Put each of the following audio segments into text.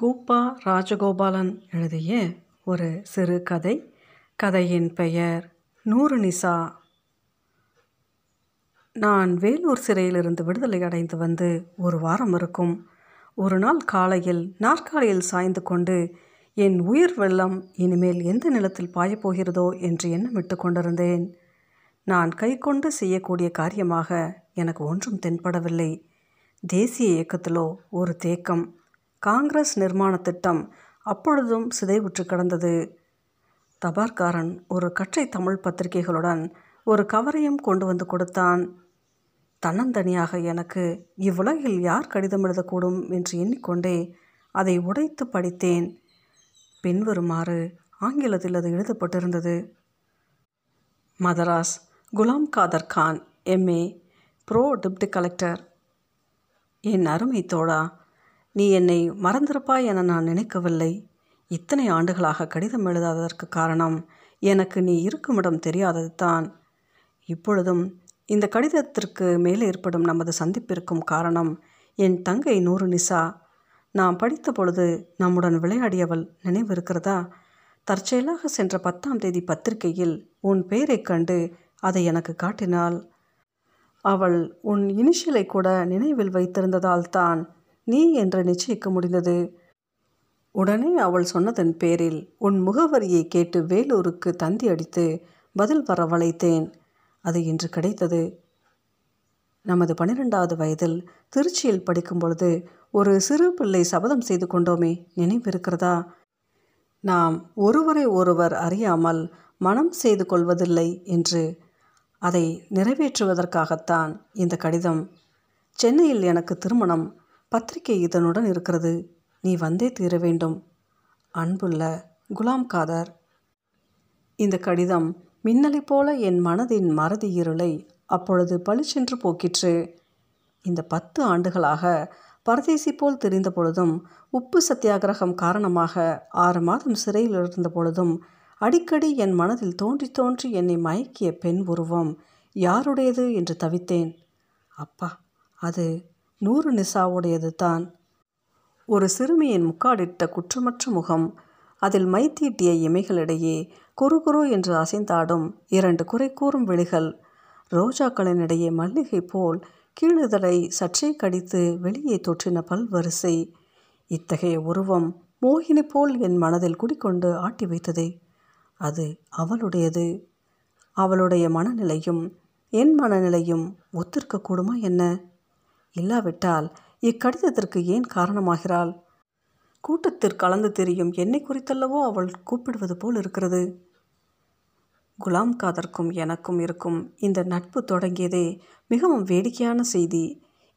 கு. ப. ராஜகோபாலன் எழுதிய ஒரு சிறு கதை. கதையின் பெயர் நூருன்னிசா. நான் வேலூர் சிறையிலிருந்து விடுதலை அடைந்து வந்து ஒரு வாரம் இருக்கும். ஒரு நாள் காலையில் நாற்காலியில் சாய்ந்து கொண்டு என் உயிர் வெள்ளம் இனிமேல் எந்த நிலத்தில் பாயப்போகிறதோ என்று எண்ணமிட்டு கொண்டிருந்தேன். நான் கை கொண்டு செய்யக்கூடிய காரியமாக எனக்கு ஒன்றும் தென்படவில்லை. தேசிய இயக்கத்திலோ ஒரு தேக்கம். காங்கிரஸ் நிர்மாண திட்டம் அப்பொழுதும் சிதைவுற்று கிடந்தது. தபார்காரன் ஒரு கச்சை தமிழ் பத்திரிகைகளுடன் ஒரு கவரையும் கொண்டு வந்து கொடுத்தான். தன்னந்தனியாக எனக்கு இவ்வுலகில் யார் கடிதம் எழுதக்கூடும் என்று எண்ணிக்கொண்டே அதை உடைத்து படித்தேன். பின்வருமாறு ஆங்கிலத்தில் அது எழுதப்பட்டிருந்தது: Madras, Ghulam Kader Khan, MA, pro deputy collector. என் அருமை தோழா, நீ என்னை மறந்திருப்பாய் என நான் நினைக்கவில்லை. இத்தனை ஆண்டுகளாக கடிதம் எழுதாததற்கு காரணம் எனக்கு நீ இருக்குமிடம் தெரியாதது தான். இப்பொழுதும் இந்த கடிதத்திற்கு மேலே ஏற்படும் நமது சந்திப்பிற்கும் காரணம் என் தங்கை நூருன்னிசா. நாம் படித்த பொழுது நம்முடன் விளையாடியவள் நினைவிருக்கிறதா? தற்செயலாக சென்ற 10ஆம் தேதி பத்திரிகையில் உன் பெயரை கண்டு அதை எனக்கு காட்டினாள். அவள் உன் இனிஷியலை கூட நினைவில் வைத்திருந்ததால் தான் நீ என்று நிச்சயிக்க முடிந்தது. உடனே அவள் சொன்னதன் பேரில் உன் முகவரியை கேட்டு வேலூருக்கு தந்தி அடித்து பதில் வரவழைத்தேன். அது இன்று கிடைத்தது. நமது 12வது வயதில் திருச்சியில் படிக்கும் பொழுது ஒரு சிறு பிள்ளை சபதம் செய்து கொண்டோமே, நினைவிருக்கிறதா? நாம் ஒருவரை ஒருவர் அறியாமல் மனம் செய்து கொள்வதில்லை என்று. அதை நிறைவேற்றுவதற்காகத்தான் இந்த கடிதம். சென்னையில் எனக்கு திருமணம். பத்திரிகை இதனுடன் இருக்கிறது. நீ வந்தே தீர வேண்டும். அன்புள்ள குலாம் காதர். இந்த கடிதம் மின்னலை போல என் மனதின் மறதி இருளை அப்பொழுது பளிச்சென்று போக்கிற்று. இந்த 10 ஆண்டுகளாக பரதேசி போல் தெரிந்த பொழுதும், உப்பு சத்தியாகிரகம் காரணமாக 6 மாதம் சிறையில் இருந்த பொழுதும், அடிக்கடி என் மனதில் தோன்றி தோன்றி என்னை மயக்கிய பெண் உருவம் யாருடையது என்று தவித்தேன். அப்பா, அது நூருன்னிசாவுடையது தான். ஒரு சிறுமியின் முக்காடிட்ட குற்றமற்ற முகம், அதில் மைத்தீட்டிய இமைகளிடையே குறு குறு என்று அசைந்தாடும் 2 குறைக்கூறும் விழிகள், ரோஜாக்களினிடையே மல்லிகை போல் கீழுதலை சற்றே கடித்து வெளியே தொற்றின பல்வரிசை. இத்தகைய உருவம் மோகினி போல் என் மனதில் குடிக்கொண்டு ஆட்டி வைத்ததே, அது அவளுடையது. அவளுடைய மனநிலையும் என் மனநிலையும் ஒத்திருக்கக்கூடுமா என்ன? இல்லாவிட்டால் இக்கடிதத்திற்கு ஏன் காரணமாகிறாள்? கூட்டத்தில் கலந்து தெரியும் என்னை குறித்தல்லவோ அவள் கூப்பிடுவது போல் இருக்கிறது. குலாம் காதர்க்கும் எனக்கும் இருக்கும் இந்த நட்பு தொடங்கியதே மிகவும் வேடிக்கையான செய்தி.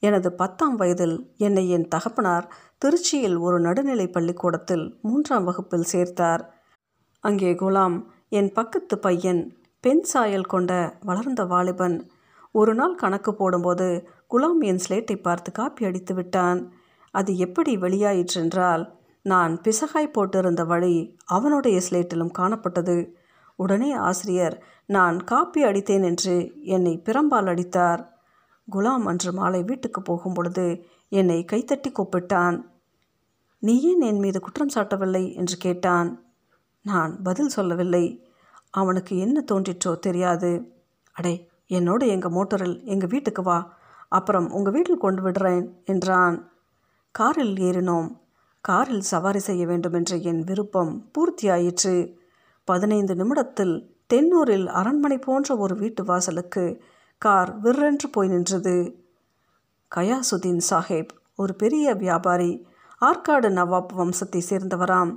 எனது 10ஆம் வயதில் என்னை என் தகப்பனார் திருச்சியில் ஒரு நடுநிலை பள்ளிக்கூடத்தில் 3ஆம் வகுப்பில் சேர்த்தார். அங்கே குலாம் என் பக்கத்து பையன், பெண் சாயல் கொண்ட வளர்ந்த வாலிபன். ஒரு நாள் கணக்கு போடும்போது குலாம் என் ஸ்லேட்டை பார்த்து காப்பி அடித்து விட்டான். அது எப்படி வெளியாயிற்றென்றால், நான் பிசகாய் போட்டிருந்த வழி அவனுடைய ஸ்லேட்டிலும் காணப்பட்டது. உடனே ஆசிரியர் நான் காப்பி அடித்தேன் என்று என்னை பிரம்பால் அடித்தார். குலாம் அன்று மாலை வீட்டுக்கு போகும் பொழுது என்னை கைத்தட்டி கூப்பிட்டான். நீ ஏன் என் மீது குற்றம் சாட்டவில்லை என்று கேட்டான். நான் பதில் சொல்லவில்லை. அவனுக்கு என்ன தோன்றிற்றோ தெரியாது. அடே, என்னோடு எங்கள் மோட்டரில் எங்கள் வீட்டுக்கு வா, அப்புறம் உங்கள் வீட்டில் கொண்டு விடுறேன் என்றான். காரில் ஏறினோம். காரில் சவாரி செய்ய வேண்டுமென்ற என் விருப்பம் பூர்த்தியாயிற்று. 15 நிமிடத்தில் தென்னூரில் அரண்மனை போன்ற ஒரு வீட்டு வாசலுக்கு கார் விற்றென்று போய் நின்றது. கயாசுதீன் சாஹேப் ஒரு பெரிய வியாபாரி, ஆரக்காடு நவாப் வம்சத்தை சேர்ந்தவராம்.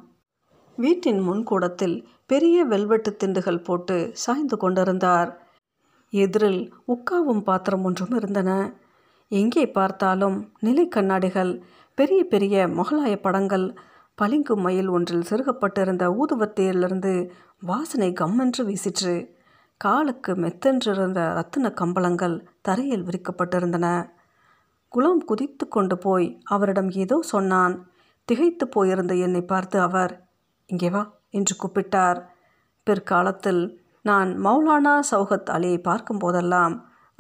வீட்டின் முன்கூடத்தில் பெரிய வெல்வெட்டு திண்டுகள் போட்டு சாய்ந்து கொண்டிருந்தார். எதிரில் உக்காவும் பாத்திரம் ஒன்றும் இருந்தன. எங்கே பார்த்தாலும் நிலை கண்ணாடிகள், பெரிய பெரிய முகலாய படங்கள், பளிங்கு மயில் ஒன்றில் செருகப்பட்டிருந்த ஊதுவத்தியிலிருந்து வாசனை கம்மென்று வீசிற்று. காலுக்கு மெத்தென்றிருந்த இரத்தின கம்பளங்கள் தரையில் விரிக்கப்பட்டிருந்தன. குலம் குதித்து கொண்டு போய் அவரிடம் ஏதோ சொன்னான். திகைத்து போயிருந்த என்னை பார்த்து அவர் இங்கே வா என்று கூப்பிட்டார். பிற்காலத்தில் நான் மௌலானா சௌகத் அலியை பார்க்கும் போதெல்லாம்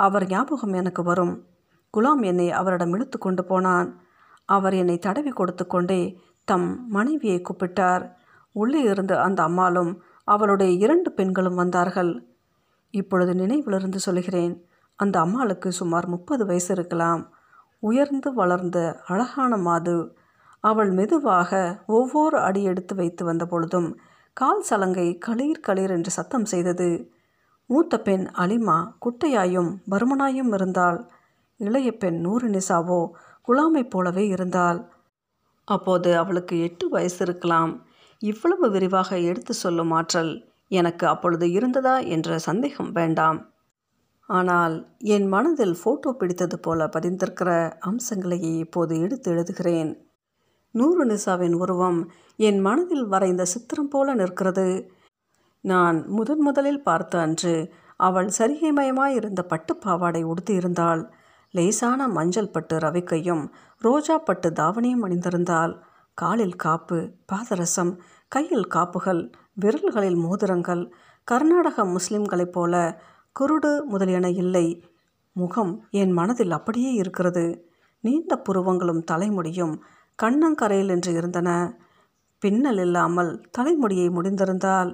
அவர் ஞாபகம் எனக்கு வரும். குலாம் என்னை அவரிடம் இழுத்து கொண்டு போனான். அவர் என்னை தடவி கொடுத்து கொண்டே தம் மனைவியை கூப்பிட்டார். உள்ளே இருந்து அந்த அம்மாளும் அவளுடைய 2 பெண்களும் வந்தார்கள். இப்பொழுது நினைவிலிருந்து சொல்கிறேன். அந்த அம்மாளுக்கு சுமார் 30 வயசு இருக்கலாம். உயர்ந்து வளர்ந்த அழகான மாது. அவள் மெதுவாக ஒவ்வொரு அடி எடுத்து வைத்து வந்த பொழுதும் கால் சலங்கை களீர் களீர் என்று சத்தம் செய்தது. மூத்த பெண் அலிமா குட்டையாயும் பருமனாயும் இருந்தாள். இளைய பெண் நூருன்னிசாவோ குலாமை போலவே இருந்தாள். அப்போது அவளுக்கு 8 வயசு இருக்கலாம். இவ்வளவு விரிவாக எடுத்து சொல்லும் ஆற்றல் எனக்கு அப்பொழுது இருந்ததா என்ற சந்தேகம் வேண்டாம். ஆனால் என் மனதில் ஃபோட்டோ பிடித்தது போல பதிந்திருக்கிற அம்சங்களையே இப்போது எடுத்து எழுதுகிறேன். நூருன்னிசாவின் உருவம் என் மனதில் வரைந்த சித்திரம் போல நிற்கிறது. நான் முதலில் பார்த்த அன்று அவள் சரிகைமயமாயிருந்த பட்டுப்பாவாடை உடுத்தியிருந்தாள். லேசான மஞ்சள் பட்டு ரவிக்கையும் ரோஜா பட்டு தாவணியும் அணிந்திருந்தாள். காலில் காப்பு, பாதரசம், கையில் காப்புகள், விரல்களில் மோதிரங்கள். கர்நாடக முஸ்லிம்களைப் போல குருடு முதலியன இல்லை. முகம் என் மனதில் அப்படியே இருக்கிறது. நீண்ட புருவங்களும் தலைமுடியும் கண்ணங்கரையில் என்று இருந்தன. பின்னல் இல்லாமல் தலைமுடியை முடிந்திருந்தால்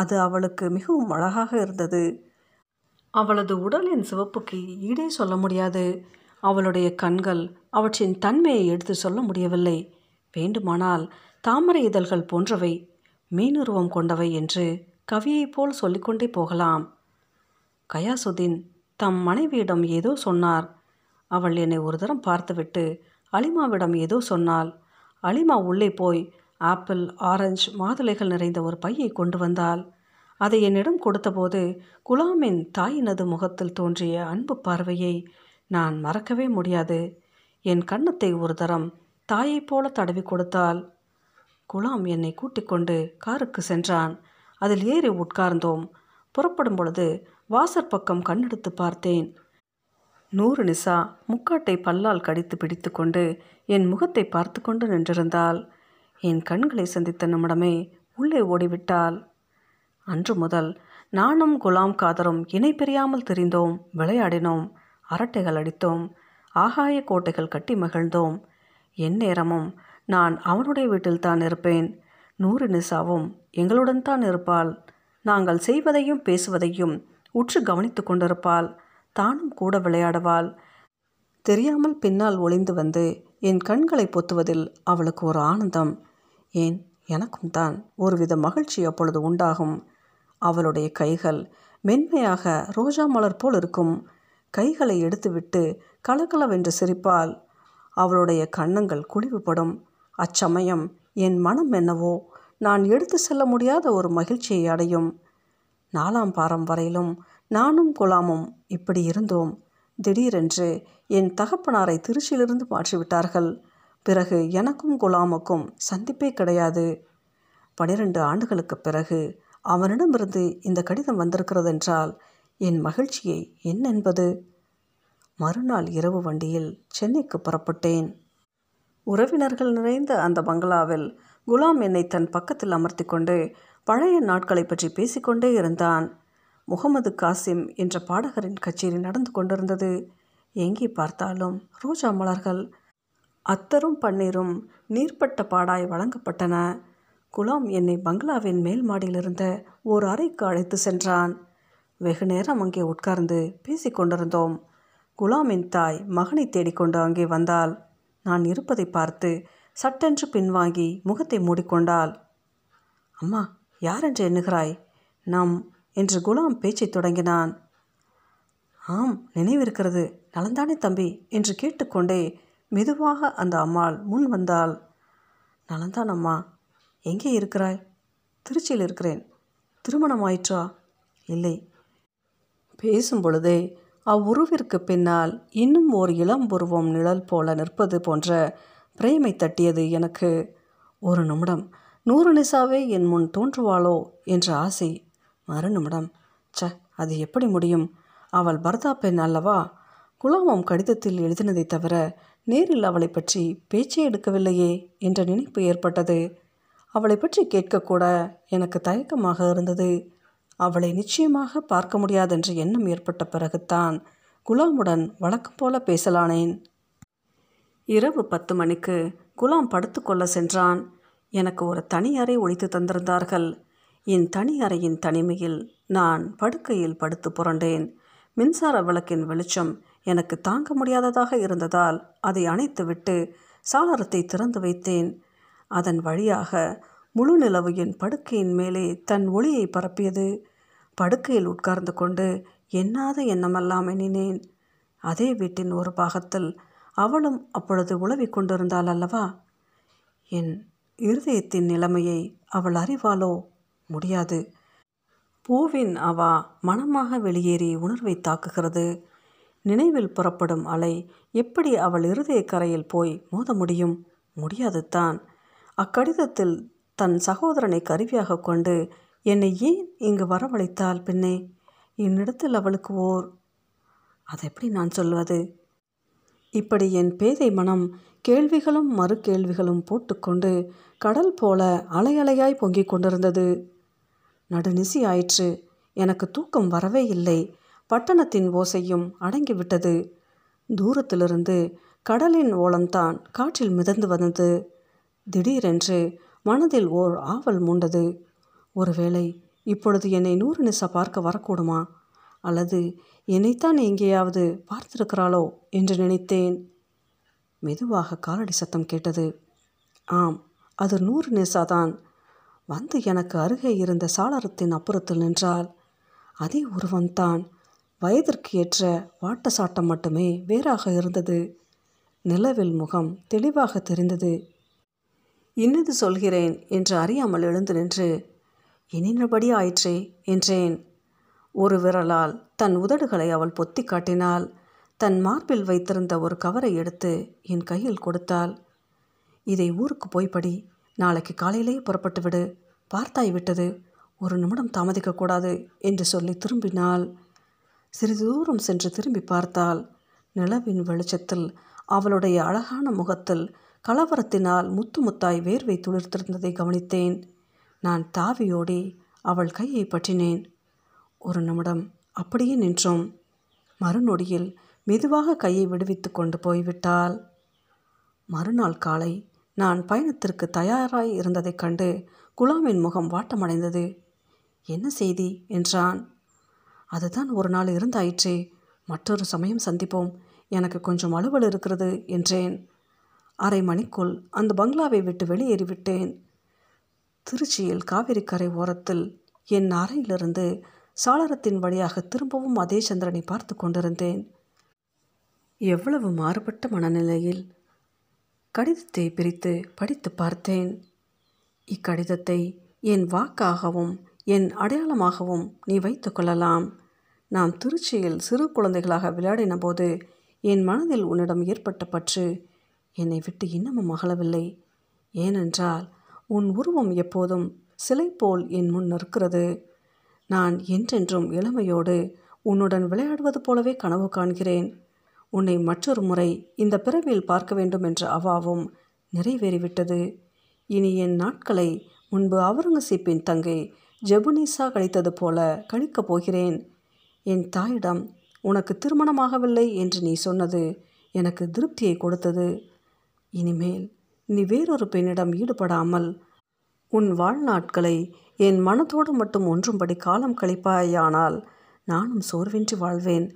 அது அவளுக்கு மிகவும் அழகாக இருந்தது. அவளது உடலின் சிவப்புக்கு ஈடே சொல்ல முடியாது. அவளுடைய கண்கள் அவற்றின் தன்மையை எடுத்து சொல்ல முடியவில்லை. வேண்டுமானால் தாமரை இதழ்கள் போன்றவை, மீனுருவம் கொண்டவை என்று கவியைப் போல் சொல்லிக்கொண்டே போகலாம். கயாசுதீன் தம் மனைவியிடம் ஏதோ சொன்னார். அவள் என்னை ஒரு தரம் பார்த்துவிட்டு அலிமாவிடம் ஏதோ சொன்னாள். அலிமா உள்ளே போய் ஆப்பிள், ஆரஞ்சு, மாதுளைகள் நிறைந்த ஒரு பையை கொண்டு வந்தாள். அதை என்னிடம் கொடுத்தபோது குலாமின் தாயினது முகத்தில் தோன்றிய அன்பு பார்வையை நான் மறக்கவே முடியாது. என் கன்னத்தை ஒரு தரம் தாயைப் போல தடவி கொடுத்தாள். குலாம் என்னை கூட்டிக் கொண்டு காருக்கு சென்றான். அதில் ஏறி உட்கார்ந்தோம். புறப்படும் பொழுது வாசற்பக்கம் கண்ணெடுத்து பார்த்தேன். நூருன்னிசா முக்காட்டை பல்லால் கடித்து பிடித்து கொண்டு என் முகத்தை பார்த்து கொண்டு நின்றிருந்தாள். என் கண்களை சந்தித்த நிமிடமே உள்ளே ஓடிவிட்டாள். அன்று முதல் நானும் குலாம் காதரும் இணை பிரியாமல் திரிந்தோம், விளையாடினோம், அரட்டைகள் அடித்தோம், ஆகாய கோட்டைகள் கட்டி மகிழ்ந்தோம். என் நேரமும் நான் அவனுடைய வீட்டில்தான் இருப்பேன். நூருன்னிசாவும் எங்களுடன் தான் இருப்பாள். நாங்கள் செய்வதையும் பேசுவதையும் உற்று கவனித்து கொண்டிருப்பாள். தானும் கூட விளையாடுவாள். தெரியாமல் பின்னால் ஒளிந்து வந்து என் கண்களை பொத்துவதில் அவளுக்கு ஒரு ஆனந்தம். ஏன், எனக்கும் தான் ஒருவித மகிழ்ச்சி அப்பொழுது உண்டாகும். அவளுடைய கைகள் மென்மையாக ரோஜா மலர் போல் இருக்கும். கைகளை எடுத்துவிட்டு கலகலவென்று சிரிப்பாள். அவளுடைய கண்ணங்கள் குளிவுபடும். அச்சமயம் என் மனம் என்னவோ நான் எடுத்து செல்ல முடியாத ஒரு மகிழ்ச்சியை அடையும். 4ஆம் பாரம் வரையிலும் நானும் குலாமும் இப்படி இருந்தோம். திடீரென்று என் தகப்பனாரை திருச்சியிலிருந்து மாற்றிவிட்டார்கள். பிறகு எனக்கும் குலாமுக்கும் சந்திப்பே கிடையாது. 12 ஆண்டுகளுக்கு பிறகு அவனிடமிருந்து இந்த கடிதம் வந்திருக்கிறதென்றால் என் மகிழ்ச்சியை என்னென்பது? மறுநாள் இரவு வண்டியில் சென்னைக்கு புறப்பட்டேன். உறவினர்கள் நிறைந்த அந்த பங்களாவில் குலாம் என்னை தன் பக்கத்தில் அமர்த்தி கொண்டு பழைய நாட்களை பற்றி பேசிக்கொண்டே இருந்தான். முகம்மது காசிம் என்ற பாடகரின் கச்சேரி நடந்து கொண்டிருந்தது. எங்கே பார்த்தாலும் ரோஜா மலர்கள். அத்தரும் பன்னீரும் நீர்பட்ட பாடாய் வழங்கப்பட்டன. குலாம் என்னை பங்களாவின் மேல் மாடியிலிருந்த ஓர் அறைக்கு அழைத்து சென்றான். வெகு நேரம் அங்கே உட்கார்ந்து பேசி கொண்டிருந்தோம். குலாமின் தாய் மகனை தேடிக்கொண்டு அங்கே வந்தாள். நான் இருப்பதை பார்த்து சட்டென்று பின்வாங்கி முகத்தை மூடிக்கொண்டாள். அம்மா, யாரென்று எண்ணுகிறாய்? நம் என்று குலாம் பேச்சை தொடங்கினான். ஆம், நினைவிருக்கிறது. நலந்தானே தம்பி என்று கேட்டுக்கொண்டே மெதுவாக அந்த அம்மாள் முன் வந்தாள். நலந்தான் அம்மா. எங்கே இருக்கிறாய்? திருச்சியில் இருக்கிறேன். திருமணம் ஆயிற்றா? இல்லை. பேசும் பொழுதே அவ்வுருவிற்கு பின்னால் இன்னும் ஓர் இளம் உருவம் நிழல் போல நிற்பது போன்ற பிரேமை தட்டியது எனக்கு. ஒரு நிமிடம் நூருன்னிசாவே என் முன் தோன்றுவாளோ என்ற ஆசை. மறுநிமிடம், ச, அது எப்படி முடியும்? அவள் பரதா பெண் அல்லவா? குலாமம் கடிதத்தில் எழுதினதை தவிர நேரில் அவளை பற்றி பேச்சே எடுக்கவில்லையே என்ற நினைப்பு ஏற்பட்டது. அவளை பற்றி கேட்கக்கூட எனக்கு தயக்கமாக இருந்தது. அவளை நிச்சயமாக பார்க்க முடியாதென்ற எண்ணம் ஏற்பட்ட பிறகுத்தான் குலாமுடன் வழக்கம் போல பேசலானேன். இரவு 10 மணிக்கு குலாம் படுத்துக்கொள்ள சென்றான். எனக்கு ஒரு தனி அறை ஒழித்து தந்திருந்தார்கள். என் தனி அறையின் தனிமையில் நான் படுக்கையில் படுத்து புரண்டேன். மின்சார விளக்கின் வெளிச்சம் எனக்கு தாங்க முடியாததாக இருந்ததால் அதை அணைத்துவிட்டு சாளரத்தை திறந்து வைத்தேன். அதன் வழியாக முழு நிலவு என் படுக்கையின் மேலே தன் ஒளியை பரப்பியது. படுக்கையில் உட்கார்ந்து கொண்டு எண்ணாத எண்ணமெல்லாம் எண்ணினேன். அதே வீட்டின் ஒரு பாகத்தில் அவளும் அப்பொழுது உளவி கொண்டிருந்தாள் அல்லவா? என் இருதயத்தின் நிலைமையை அவள் அறிவாளோ? முடியாது. பூவின் அவா மனமாக வெளியேறி உணர்வை தாக்குகிறது. நினைவில் புறப்படும் அலை எப்படி அவள் இருதய கரையில் போய் மோத முடியும்? முடியாது தான். அக்கடிதத்தில் தன் சகோதரனை கருவியாக கொண்டு என்னை ஏன் இங்கு வரவழைத்தாள்? பின்னே என்னிடத்தில் அவளுக்கு ஓர்... அதை எப்படி நான் சொல்வது? இப்படி என் பேதை மனம் கேள்விகளும் மறு கேள்விகளும் போட்டுக்கொண்டு கடல் போல அலையலையாய் பொங்கிக் கொண்டிருந்தது. நடுநிசி ஆயிற்று. எனக்கு தூக்கம் வரவே இல்லை. பட்டணத்தின் ஓசையும் அடங்கிவிட்டது. தூரத்திலிருந்து கடலின் ஓலம்தான் காற்றில் மிதந்து வந்தது. திடீரென்று மனதில் ஓர் ஆவல் மூண்டது. ஒருவேளை இப்பொழுது என்னை நூருன்னிசா பார்க்க வரக்கூடுமா? அல்லது என்னைத்தான் எங்கேயாவது பார்த்திருக்கிறாளோ என்று நினைத்தேன். மெதுவாக காலடி சத்தம் கேட்டது. ஆம், அது நூருன்னிசா தான். வந்து எனக்கு அருகே இருந்த சாளரத்தின் அப்புறத்தில் நின்றாள். அதே உருவம்தான். வயதிற்கு ஏற்ற வாட்ட சாட்டம் மட்டுமே வேறாக இருந்தது. நிலவில் முகம் தெளிவாக தெரிந்தது. இன்னது சொல்கிறேன் என்று அறியாமல் எழுந்து நின்று இனிபடி ஆயிற்றே என்றேன். ஒரு விரலால் தன் உதடுகளை அவள் பொத்தி காட்டினாள். தன் மார்பில் வைத்திருந்த ஒரு கவரை எடுத்து என் கையில் கொடுத்தாள். இதை ஊருக்கு போய் படி, நாளைக்கு காலையிலேயே புறப்பட்டு விடு, பார்த்தாய் விட்டது, ஒரு நிமிடம் தாமதிக்கக்கூடாது என்று சொல்லி திரும்பினாள். சிறிது தூரம் சென்று திரும்பி பார்த்தாள். நிலவின் வெளிச்சத்தில் அவளுடைய அழகான முகத்தில் கலவரத்தினால் முத்து முத்தாய் வேர்வை துளிர்த்திருந்ததை கவனித்தேன். நான் தாவியோடி அவள் கையை பற்றினேன். ஒரு நிமிடம் அப்படியே நின்றோம். மறுநொடியில் மெதுவாக கையை விடுவித்து கொண்டு போய்விட்டாள். மறுநாள் காலை நான் பயணத்திற்கு தயாராய் இருந்ததைக் கண்டு குலாமின் முகம் வாட்டமடைந்தது. என்ன செய்தி என்றான். அதுதான் ஒரு நாள் இருந்தாயிற்றே, மற்றொரு சமயம் சந்திப்போம், எனக்கு கொஞ்சம் அலுவல் இருக்கிறது என்றேன். 1/2 மணிக்குள் அந்த பங்களாவை விட்டு வெளியேறிவிட்டேன். திருச்சியில் காவிரிக்கரை ஓரத்தில் என் அறையிலிருந்து சாளரத்தின் வழியாக திரும்பவும் அதே சந்திரனை பார்த்து கொண்டிருந்தேன். எவ்வளவு மாறுபட்ட மனநிலையில்! கடிதத்தை பிரித்து படித்து பார்த்தேன். இக்கடிதத்தை என் வாக்காகவும் என் அடையாளமாகவும் நீ வைத்து கொள்ளலாம். நாம் திருச்சியில் சிறு குழந்தைகளாக விளையாடின போது என் மனதில் உன்னிடம் ஏற்பட்ட பற்று என்னை விட்டு இன்னமும் அகலவில்லை. ஏனென்றால் உன் உருவம் எப்போதும் சிலை போல் என் முன் நிற்கிறது. நான் என்றென்றும் இளமையோடு உன்னுடன் விளையாடுவது போலவே கனவு காண்கிறேன். உன்னை மற்றொரு முறை இந்த பிறவியில் பார்க்க வேண்டும் என்ற அவாவும் நிறைவேறிவிட்டது. இனி என் நாட்களை முன்பு அவுரங்கசீப்பின் தங்கை ஜபுனீசா கழித்தது போல கழிக்கப் போகிறேன். என் தாயிடம் உனக்கு திருமணமாகவில்லை என்று நீ சொன்னது எனக்கு திருப்தியை கொடுத்தது. இனிமேல் நீ வேறொரு பெண்ணிடம் ஈடுபடாமல் உன் வாழ்நாட்களை என் மனத்தோடு மட்டும் ஒன்றும்படி காலம் கழிப்பாயானால் நானும் சோர்வின்றி வாழ்வேன்.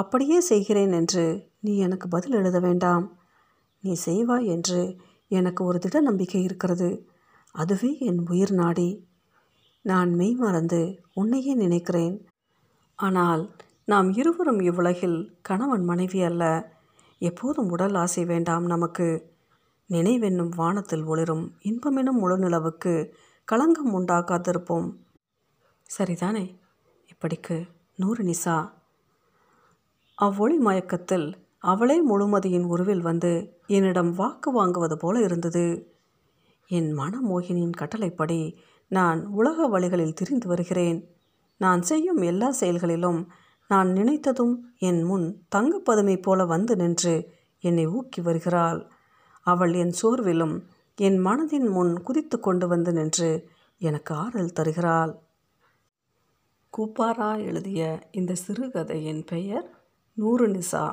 அப்படியே செய்கிறேன் என்று நீ எனக்கு பதில் எழுத வேண்டாம். நீ செய்வாய் என்று எனக்கு ஒரு திட நம்பிக்கை இருக்கிறது. அதுவே என் உயிர் நாடி. நான் மெய் மறந்து உன்னையே நினைக்கிறேன். ஆனால் நாம் இருவரும் இவ்வுலகில் கணவன் மனைவி அல்ல. எப்போதும் உடல் ஆசை வேண்டாம் நமக்கு. நினைவென்னும் வானத்தில் ஒளிரும் இன்பமெனும் முழு நிலவுக்கு களங்கம் உண்டாக்காதிருப்போம். சரிதானே? இப்படிக்கு நூருன்னிசா. அவ்வொளி மயக்கத்தில் அவளே முழுமதியின் உருவில் வந்து என்னிடம் வாக்கு வாங்குவது போல இருந்தது. என் மனமோகினியின் கட்டளைப்படி நான் உலக வழிகளில் திரிந்து வருகிறேன். நான் செய்யும் எல்லா செயல்களிலும் நான் நினைத்ததும் என் முன் தங்கப்பதுமை போல வந்து நின்று என்னை ஊக்கி வருகிறாள். அவள் என் சோர்விலும் என் மனதின் முன் குதித்து கொண்டு வந்து நின்று எனக்கு ஆறுதல் தருகிறாள். கு. ப. ராஜகோபாலன் எழுதிய இந்த சிறுகதையின் பெயர் நூருன்னிசா.